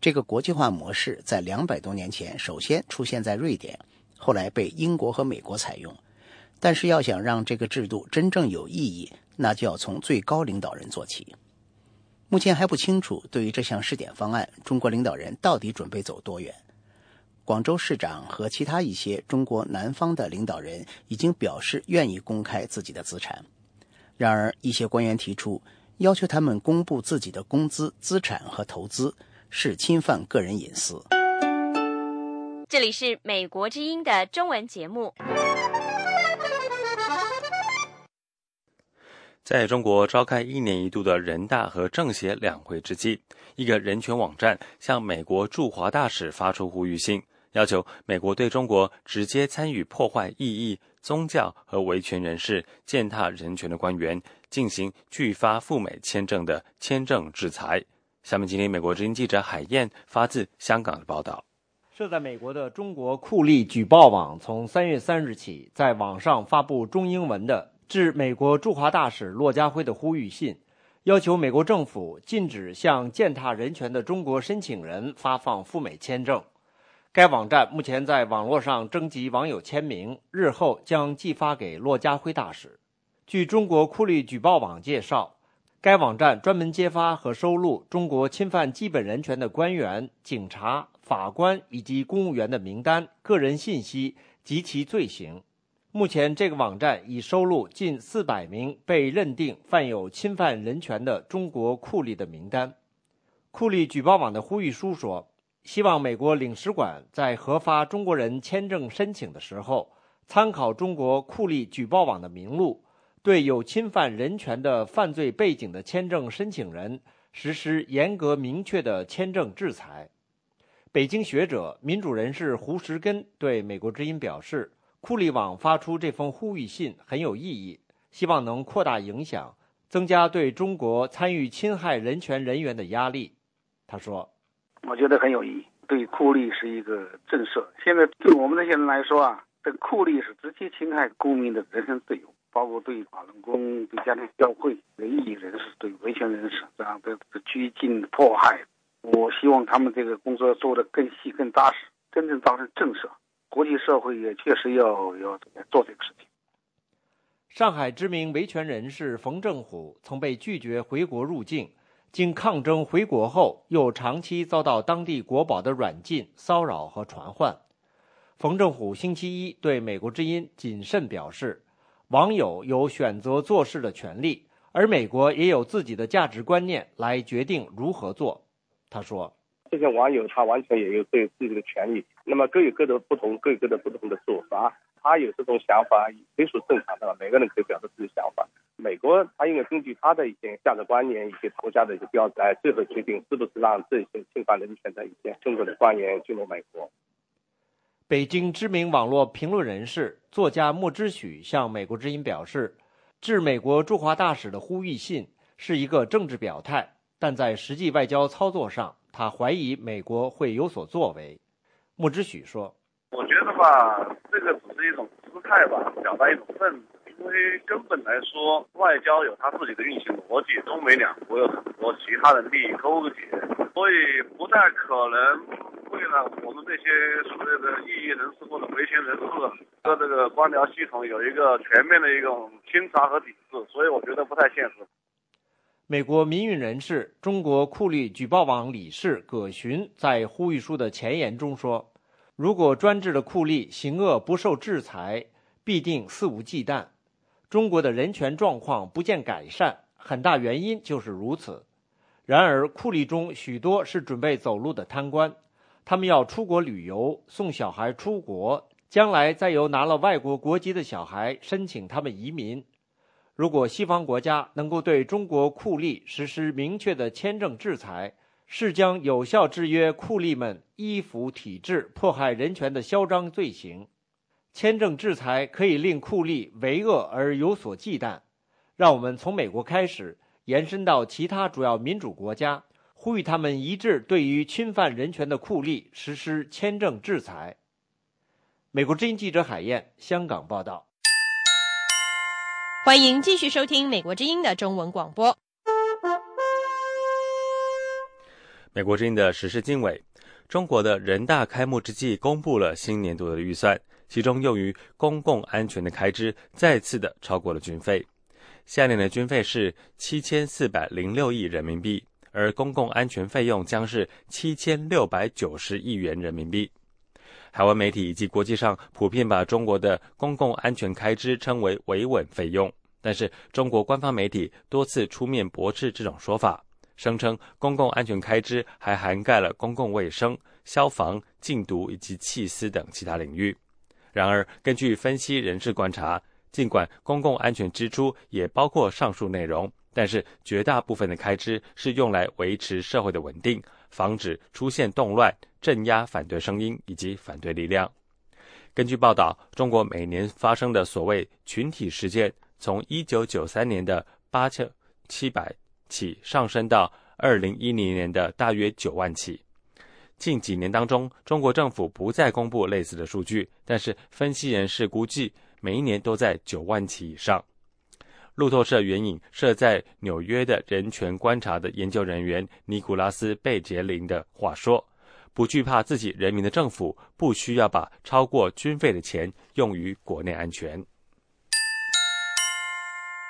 这个国际化模式在两百多年前首先出现在瑞典，后来被英国和美国采用。但是要想让这个制度真正有意义，那就要从最高领导人做起。目前还不清楚，对于这项试点方案，中国领导人到底准备走多远。广州市长和其他一些中国南方的领导人已经表示愿意公开自己的资产，然而一些官员提出，要求他们公布自己的工资、资产和投资，是侵犯个人隐私。这里是美国之音的中文节目。在中国召开一年一度的人大和政协两会之际，一个人权网站向美国驻华大使发出呼吁信，要求美国对中国直接参与破坏异议、宗教和维权人士、践踏人权的官员进行拒发赴美签证的签证制裁。下面今天美国之音记者海燕发自香港的报道。设在美国的中国酷吏举报网从三月三日起在网上发布中英文的致美国驻华大使骆家辉的呼吁信，要求美国政府禁止向践踏人权的中国申请人发放赴美签证。该网站目前在网络上征集网友签名，日后将寄发给骆家辉大使。据中国酷吏举报网介绍，该网站专门揭发和收录中国侵犯基本人权的官员、警察、法官以及公务员的名单、个人信息及其罪行。目前这个网站已收录近四百名被认定犯有侵犯人权的中国酷吏的名单。酷吏举报网的呼吁书说，希望美国领事馆在核发中国人签证申请的时候，参考中国酷吏举报网的名录，对有侵犯人权的犯罪背景的签证申请人实施严格明确的签证制裁。北京学者、民主人士胡石根对美国之音表示，酷吏网发出这封呼吁信很有意义，希望能扩大影响，增加对中国参与侵害人权人员的压力。他说，我觉得很有意义，对酷吏是一个震慑。现在对我们这些人来说啊，这酷吏是直接侵害公民的人身自由，包括对法轮功、对家庭教会、对异议人士、对维权人士这样的拘禁迫害。我希望他们这个工作做得更细更扎实，真正造成震慑，国际社会也确实要要做这个事情。上海知名维权人士冯正虎曾被拒绝回国入境，经抗争回国后，又长期遭到当地国宝的软禁、骚扰和传唤。冯正虎星期一对美国之音谨慎表示，网友有选择做事的权利，而美国也有自己的价值观念来决定如何做。他说，这些网友他完全也有对自己的权利，那么各有各的不同，各有各的不同的做法，他有这种想法也属正常的，每个人可以表示自己的想法。美国他应该根据他的一些价值观念、一些国家的一些标准来最后决定是不是让这些侵犯人权的一些中国的官员进入美国。北京知名网络评论人士、作家莫之许向美国之音表示，致美国驻华大使的呼吁信是一个政治表态，但在实际外交操作上，他怀疑美国会有所作为。莫之许说，我觉得吧，这个只是一种姿态吧，表达一种愤怒，因为根本来说，外交有它自己的运行逻辑，中美两国有很多其他的利益勾结，所以不太可能为了我们这些所谓的异议人士或者维权人士和这个官僚系统有一个全面的一种清查和抵制，所以我觉得不太现实。美国民运人士、中国酷吏举报网理事葛询在呼吁书的前言中说，如果专制的酷吏行恶不受制裁，必定肆无忌惮。中国的人权状况不见改善，很大原因就是如此。然而酷吏中许多是准备走路的贪官，他们要出国旅游，送小孩出国，将来再由拿了外国国籍的小孩申请他们移民。如果西方国家能够对中国酷吏实施明确的签证制裁，是将有效制约酷吏们依附体制、迫害人权的嚣张罪行。签证制裁可以令酷吏为恶而有所忌惮。让我们从美国开始，延伸到其他主要民主国家，呼吁他们一致对于侵犯人权的酷吏实施签证制裁。美国之音记者海燕，香港报道。欢迎继续收听美国之音的中文广播。美国之音的时事经纬，中国的人大开幕之际公布了新年度的预算，其中用于公共安全的开支再次的超过了军费。下年的军费是七千四百零六亿人民币，而公共安全费用将是七千六百九十亿元人民币。台湾媒体以及国际上普遍把中国的公共安全开支称为维稳费用，但是中国官方媒体多次出面驳斥这种说法，声称公共安全开支还涵盖了公共卫生、消防、禁毒以及弃私等其他领域。然而，根据分析人士观察，尽管公共安全支出也包括上述内容，但是绝大部分的开支是用来维持社会的稳定，防止出现动乱，镇压反对声音以及反对力量。根据报道，中国每年发生的所谓群体事件，从一九九三年的八千七百起上升到二零一零年的大约九万起。近几年当中，中国政府不再公布类似的数据，但是分析人士估计每一年都在九万起以上。路透社援引设在纽约的人权观察的研究人员尼古拉斯·贝杰林的话说，不惧怕自己人民的政府不需要把超过军费的钱用于国内安全。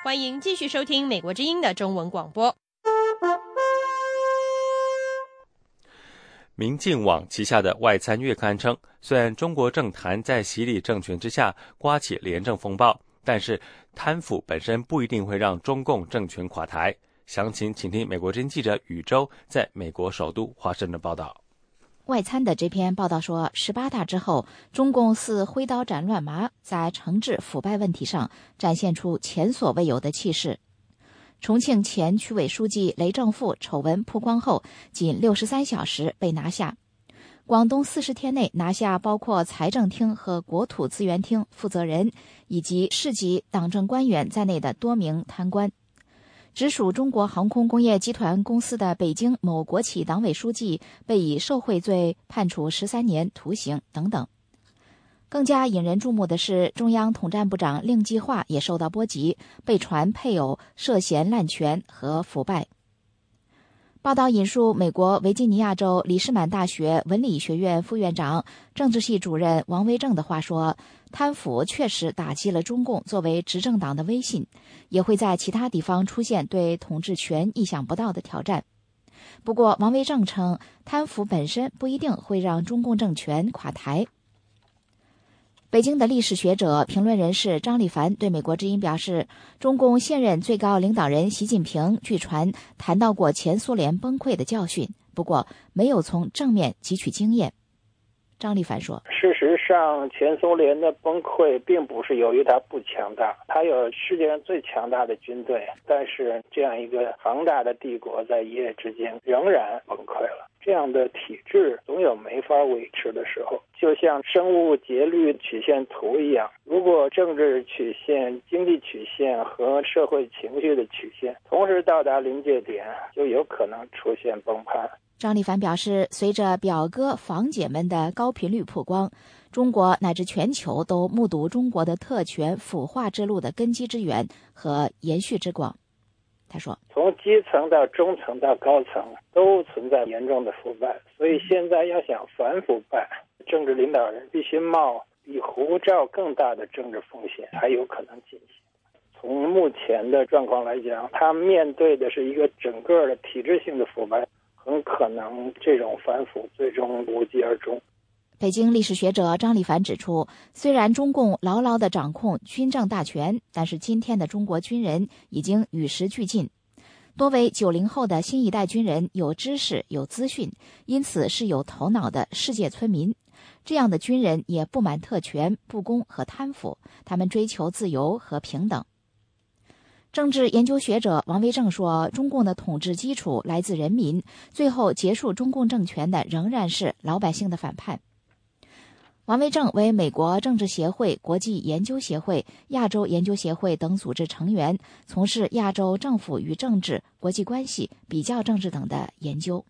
欢迎继续收听美国之音的中文广播。明镜网旗下的外参月刊称，虽然中国政坛在洗礼政权之下刮起廉政风暴，但是贪腐本身不一定会让中共政权垮台。详情请听美国之音记者宇宙在美国首都华盛顿的报道。外参的这篇报道说，十八大之后，中共似挥刀斩乱麻，在惩治腐败问题上展现出前所未有的气势。重庆前区委书记雷正富丑闻曝光后，仅六十三小时被拿下。广东四十天内拿下包括财政厅和国土资源厅负责人以及市级党政官员在内的多名贪官。直属中国航空工业集团公司的北京某国企党委书记被以受贿罪判处十三年徒刑等等。更加引人注目的是，中央统战部长令计划也受到波及，被传配偶涉嫌滥权和腐败。报道引述美国维吉尼亚州里士满大学文理学院副院长、政治系主任王威正的话说，贪腐确实打击了中共作为执政党的威信，也会在其他地方出现对统治权意想不到的挑战。不过，王威正称，贪腐本身不一定会让中共政权垮台。北京的历史学者、评论人士张立凡对美国之音表示，中共现任最高领导人习近平据传谈到过前苏联崩溃的教训，不过没有从正面汲取经验。张立凡说，事实上前苏联的崩溃并不是由于它不强大，它有世界上最强大的军队，但是这样一个庞大的帝国在一夜之间仍然崩溃了。这样的体制总有没法维持的时候，就像生物节律曲线图一样，如果政治曲线、经济曲线和社会情绪的曲线同时到达临界点，就有可能出现崩盘。张立凡表示，随着表哥房姐们的高频率曝光，中国乃至全球都目睹中国的特权腐化之路的根基之源和延续之广。他说，从基层到中层到高层都存在严重的腐败，所以现在要想反腐败，政治领导人必须冒比胡罩更大的政治风险才有可能进行。从目前的状况来讲，他面对的是一个整个的体制性的腐败，很可能这种反腐最终无疾而终。北京历史学者张立凡指出，虽然中共牢牢地掌控军政大权，但是今天的中国军人已经与时俱进。多为九零后的新一代军人有知识、有资讯，因此是有头脑的世界村民。这样的军人也不满特权、不公和贪腐，他们追求自由和平等。政治研究学者王威正说，中共的统治基础来自人民，最后结束中共政权的仍然是老百姓的反叛。王威正为美国政治协会、国际研究协会、亚洲研究协会等组织成员，从事亚洲政府与政治、国际关系、比较政治等的研究。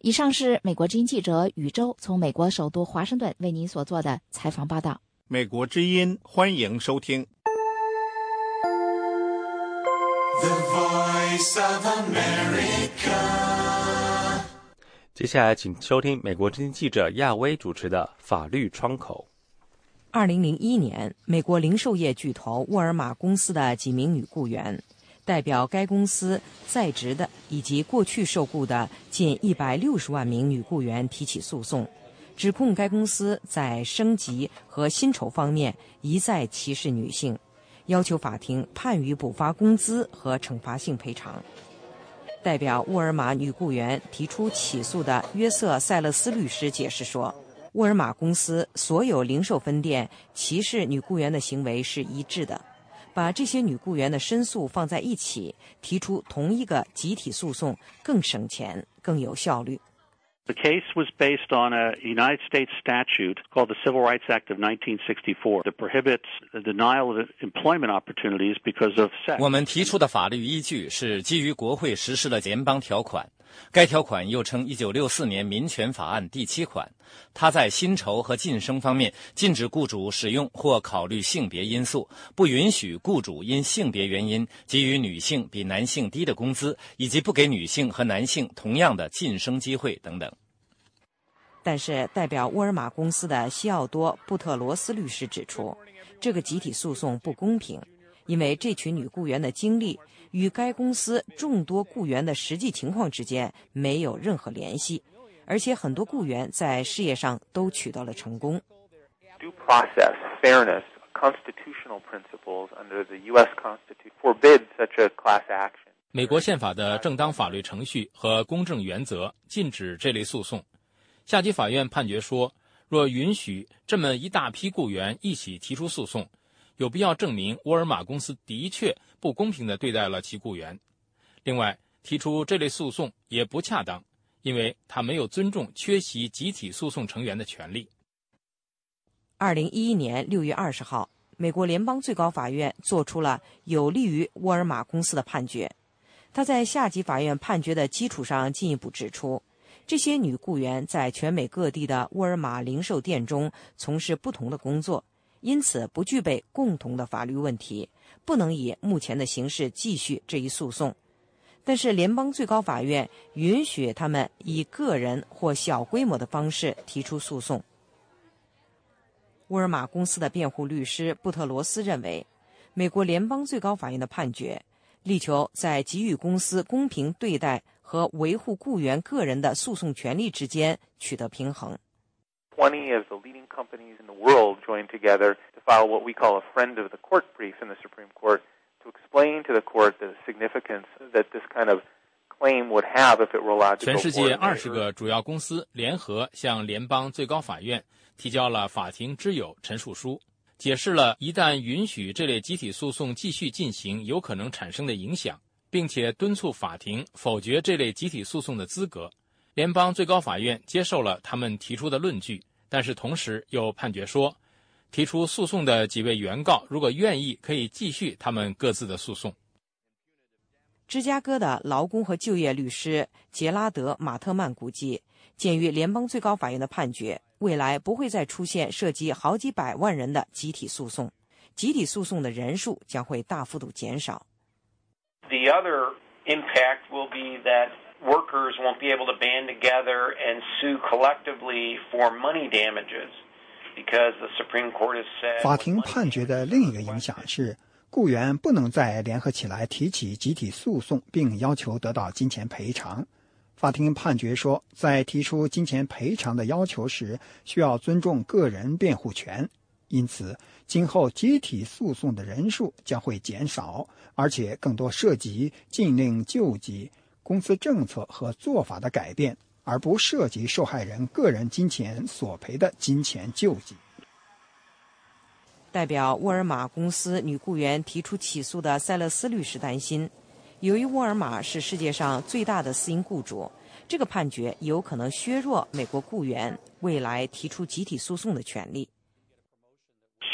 以上是美国之音记者宇宙从美国首都华盛顿为您所做的采访报道。美国之音，欢迎收听。The Voice of America。接下来请收听美国之音记者亚威主持的法律窗口。二零零一年，美国零售业巨头沃尔玛公司的几名女雇员代表该公司在职的以及过去受雇的近一百六十万名女雇员提起诉讼，指控该公司在升级和薪酬方面一再歧视女性，要求法庭判予补发工资和惩罚性赔偿。代表沃尔玛女雇员提出起诉的约瑟·塞勒斯律师解释说，沃尔玛公司所有零售分店歧视女雇员的行为是一致的，把这些女雇员的申诉放在一起，提出同一个集体诉讼更省钱，更有效率。The case was based on a United States statute called the Civil Rights Act of nineteen sixty-four that prohibits the denial of employment opportunities because of sex. 我们提出的法律依据是基于国会实施的联邦条款，该条款又称一九六四年民权法案第七款，它在薪酬和晋升方面禁止雇主使用或考虑性别因素，不允许雇主因性别原因给予女性比男性低的工资，以及不给女性和男性同样的晋升机会等等。但是代表沃尔玛公司的西奥多·布特罗斯律师指出，这个集体诉讼不公平，因为这群女雇员的经历与该公司众多雇员的实际情况之间没有任何联系，而且很多雇员在事业上都取得了成功。 Due process, fairness, constitutional principles under the U S Constitution forbid such a class action. 美国宪法的正当法律程序和公正原则禁止这类诉讼。下级法院判决说，若允许这么一大批雇员一起提出诉讼，有必要证明沃尔玛公司的确不公平地对待了其雇员。另外，提出这类诉讼也不恰当，因为他没有尊重缺席集体诉讼成员的权利。二零一一年六月二十号，美国联邦最高法院作出了有利于沃尔玛公司的判决。他在下级法院判决的基础上进一步指出，这些女雇员在全美各地的沃尔玛零售店中从事不同的工作，因此不具备共同的法律问题，不能以目前的形式继续这一诉讼。但是联邦最高法院允许他们以个人或小规模的方式提出诉讼。沃尔玛公司的辩护律师布特罗斯认为，美国联邦最高法院的判决力求在给予公司公平对待和维护雇员个人的诉讼权利之间取得平衡。twenty of the leading companies in the world joined together to file what we call a friend of the court brief in the Supreme Court to explain to the court the significance that this kind of claim would have if it were allowed to go forward. 全世界二十个主要公司联合向联邦最高法院提交了法庭之友陈述书，解释了一旦允许这类集体诉讼继续进行有可能产生的影响，并且敦促法庭否决这类集体诉讼的资格。联邦最高法院接受了他们提出的论据，但是同时又判决说，提出诉讼的几位原告如果愿意可以继续他们各自的诉讼。芝加哥的劳工和就业律师杰拉德·马特曼估计，鉴于联邦最高法院的判决，未来不会再出现涉及好几百万人的集体诉讼，集体诉讼的人数将会大幅度减少。 The other impact will be that workers won't be able to band together and sue collectively for money damages because the Supreme Court has said. 法庭判决的另一个影响是，雇员不能再联合起来提起集体诉讼并要求得到金钱赔偿。法庭判决说，在提出金钱赔偿的要求时，需要尊重个人辩护权。因此，今后集体诉讼的人数将会减少，而且更多涉及禁令救济、公司政策和做法的改变，而不涉及受害人个人金钱索赔的金钱救济。代表沃尔玛公司女雇员提出起诉的塞勒斯律师担心，由于沃尔玛是世界上最大的私营雇主，这个判决有可能削弱美国雇员未来提出集体诉讼的权利。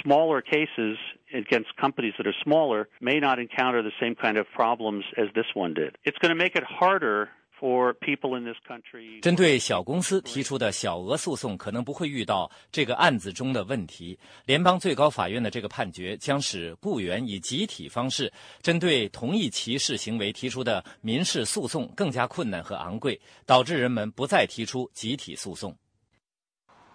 Smaller cases against companies that are smaller may not encounter the same kind of problems as this one did. It's going to make it harder for people in this country. 针对小公司提出的小额诉讼可能不会遇到这个案子中的问题，联邦最高法院的这个判决将使雇员以集体方式针对同一歧视行为提出的民事诉讼更加困难和昂贵，导致人们不再提出集体诉讼。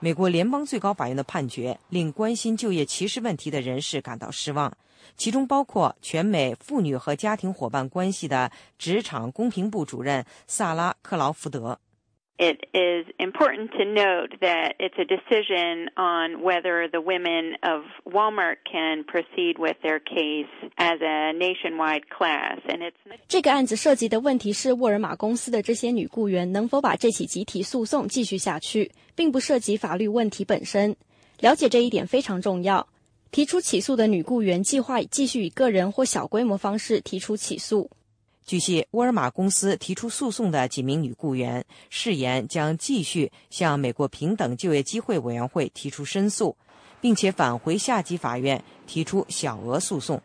美国联邦最高法院的判决令关心就业歧视问题的人士感到失望，其中包括全美妇女和家庭伙伴关系的职场公平部主任萨拉·克劳福德。it is important to note that it's a decision on whether the women of Walmart can proceed with their case as a nationwide class. And it's not... 这个案子涉及的问题是沃尔玛公司的这些女雇员能否把这起集体诉讼继续下去，并不涉及法律问题本身。了解这一点非常重要。提出起诉的女雇员计划继续以个人或小规模方式提出起诉。据悉，沃尔玛公司提出诉讼的几名女雇员誓言将继续向美国平等就业机会委员会提出申诉，并且返回下级法院提出小额诉讼。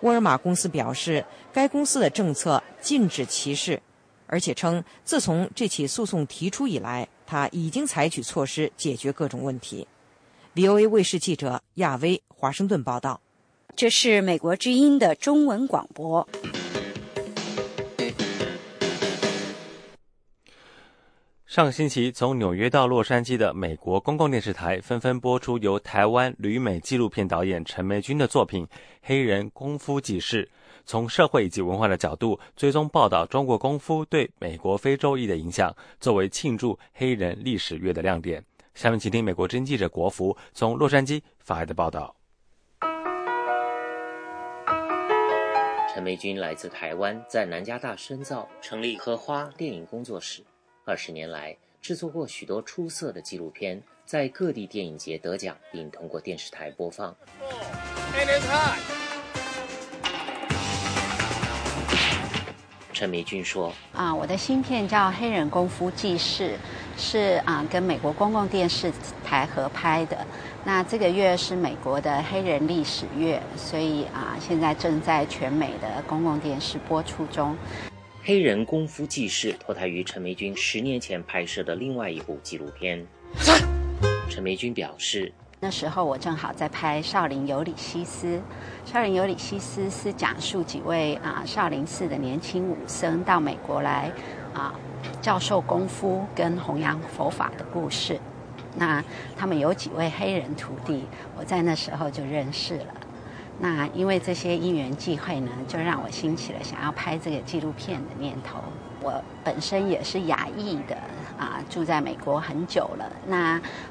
沃尔玛公司表示，该公司的政策禁止歧视，而且称自从这起诉讼提出以来，它已经采取措施解决各种问题。V O A 卫视记者亚威，华盛顿报道。这是美国之音的中文广播。上星期，从纽约到洛杉矶的美国公共电视台纷纷播出由台湾旅美纪录片导演陈梅君的作品《黑人功夫纪事》，从社会以及文化的角度追踪报道中国功夫对美国非洲裔的影响，作为庆祝黑人历史月的亮点。下面请听美国之音记者国福从洛杉矶发来的报道。陈梅君来自台湾，在南加大深造，成立荷花电影工作室。二十年来，制作过许多出色的纪录片，在各地电影节得奖，并通过电视台播放。陈梅君说：“啊，我的新片叫《黑人功夫纪事》，是啊跟美国公共电视台合拍的。那这个月是美国的黑人历史月，所以啊，现在正在全美的公共电视播出中。”黑人功夫纪事脱胎于陈梅君十年前拍摄的另外一部纪录片。陈梅君表示，那时候我正好在拍少林尤里西斯。少林尤里西斯是讲述几位啊少林寺的年轻武僧到美国来啊教授功夫跟弘扬佛法的故事。那他们有几位黑人徒弟，我在那时候就认识了。那因为这些因缘际会呢，就让我兴起了想要拍这个纪录片的念头。我本身也是亚裔的啊、呃，住在美国很久了。那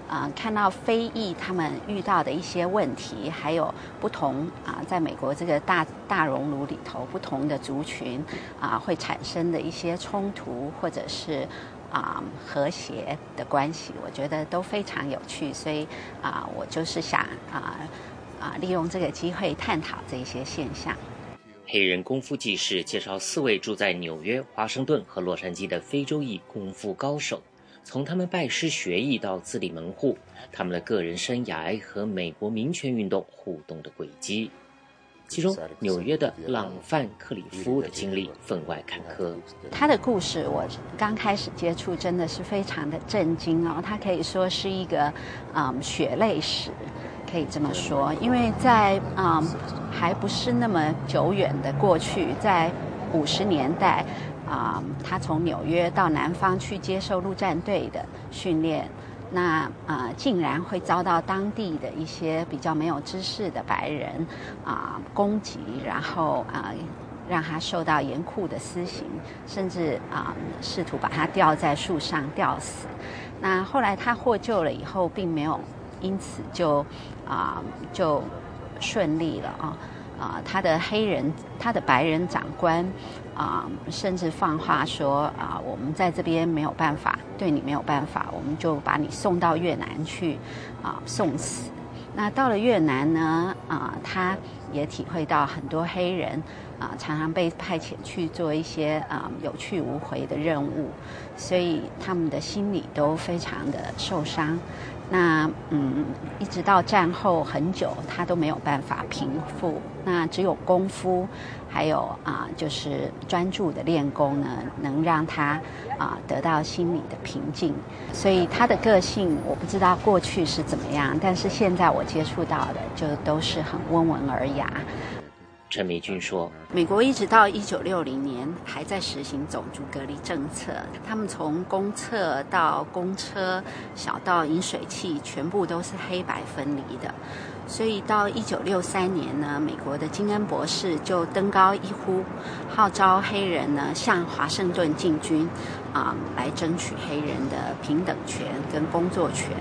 啊、呃，看到非裔他们遇到的一些问题，还有不同啊、呃，在美国这个大大熔炉里头，不同的族群啊、呃、会产生的一些冲突，或者是啊、呃、和谐的关系，我觉得都非常有趣。所以啊、呃，我就是想啊。呃啊，利用这个机会探讨这一些现象。黑人功夫纪事介绍四位住在纽约、华盛顿和洛杉矶的非洲裔功夫高手，从他们拜师学艺到自立门户，他们的个人生涯和美国民权运动互动的轨迹。其中，纽约的朗范克里夫的经历分外坎坷。他的故事，我刚开始接触，真的是非常的震惊哦。他可以说是一个，嗯，血泪史。可以这么说，因为在嗯还不是那么久远的过去，在五十年代啊、嗯，他从纽约到南方去接受陆战队的训练，那啊、呃、竟然会遭到当地的一些比较没有知识的白人啊、呃、攻击，然后啊、呃、让他受到严酷的私刑，甚至啊、呃、试图把他吊在树上吊死。那后来他获救了以后，并没有因此就。啊、呃，就顺利了啊！啊、呃，他的黑人，他的白人长官啊、呃，甚至放话说啊、呃，我们在这边没有办法，对你没有办法，我们就把你送到越南去啊、呃，送死。那到了越南呢，啊、呃，他也体会到很多黑人啊、呃，常常被派遣去做一些啊、呃、有去无回的任务，所以他们的心理都非常的受伤。那嗯，一直到战后很久，他都没有办法平复。那只有功夫，还有啊、呃，就是专注的练功呢，能让他啊、呃、得到心理的平静。所以他的个性，我不知道过去是怎么样，但是现在我接触到的就都是很温文尔雅。陈美君说，美国一直到一九六零年还在实行种族隔离政策，他们从公厕到公车，小到饮水器，全部都是黑白分离的。所以到一九六三年呢，美国的金恩博士就登高一呼，号召黑人呢向华盛顿进军，啊、呃，来争取黑人的平等权跟工作权。